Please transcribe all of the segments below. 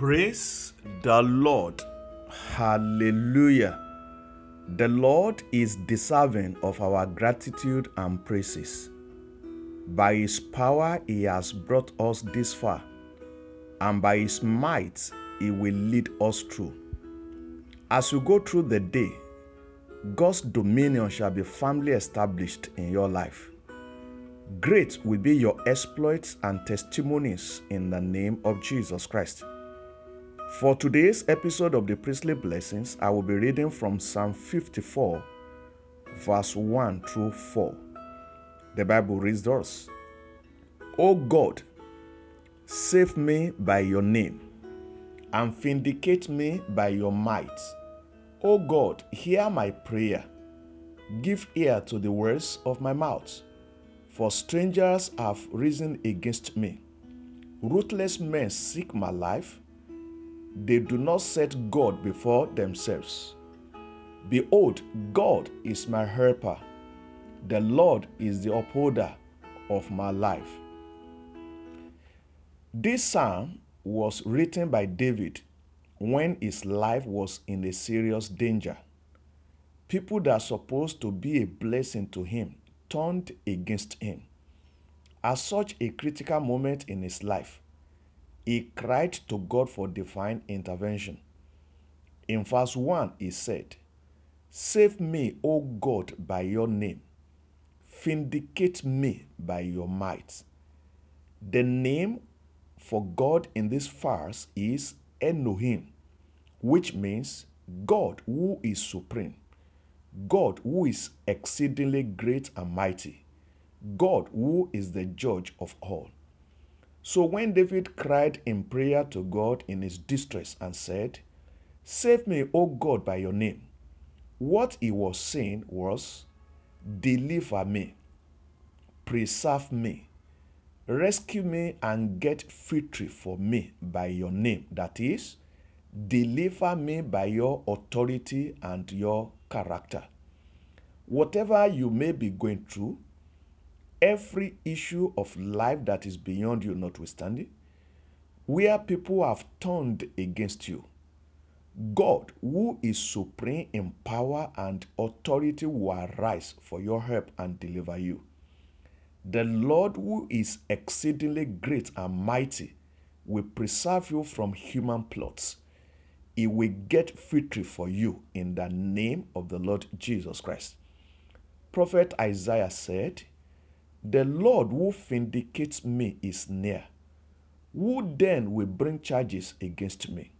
Praise the Lord. Hallelujah. The Lord is deserving of our gratitude and praises. By His power, He has brought us this far, and by His might, He will lead us through. As you go through the day, God's dominion shall be firmly established in your life. Great will be your exploits and testimonies in the name of Jesus Christ. For today's episode of the Priestly Blessings, I will be reading from Psalm 54, verse 1 through 4. The Bible reads thus: O God, save me by your name, and vindicate me by your might. O God, hear my prayer. Give ear to the words of my mouth. For strangers have risen against me. Ruthless men seek my life. They do not set God before themselves. Behold, God is my helper. The Lord is the upholder of my life. This psalm was written by David when his life was in a serious danger. People that are supposed to be a blessing to him turned against him. At such a critical moment in his life, he cried to God for divine intervention. In verse 1, he said, "Save me, O God, by your name. Vindicate me by your might." The name for God in this verse is Elohim, which means God who is supreme, God who is exceedingly great and mighty, God who is the judge of all. So when David cried in prayer to God in his distress and said, "Save me, O God, by your name," what he was saying was, deliver me, preserve me, rescue me, and get victory for me by your name. That is, deliver me by your authority and your character. Whatever you may be going through, every issue of life that is beyond you notwithstanding, where people have turned against you, God, who is supreme in power and authority, will arise for your help and deliver you. The Lord, who is exceedingly great and mighty, will preserve you from human plots. He will get victory for you in the name of the Lord Jesus Christ. Prophet Isaiah said, "The Lord who vindicates me is near. Who then will bring charges against me?"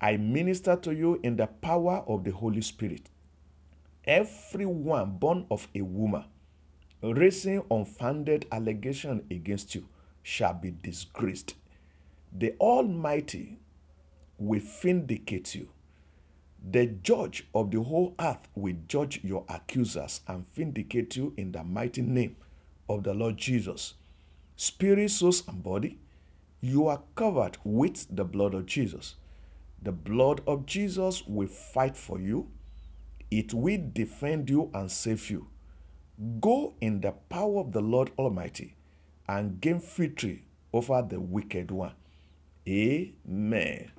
I minister to you in the power of the Holy Spirit. Everyone born of a woman raising unfounded allegation against you shall be disgraced. The Almighty will vindicate you. The judge of the whole earth will judge your accusers and vindicate you in the mighty name of the Lord Jesus. Spirit, soul, and body, you are covered with the blood of Jesus. The blood of Jesus will fight for you. It will defend you and save you. Go in the power of the Lord Almighty and gain victory over the wicked one. Amen.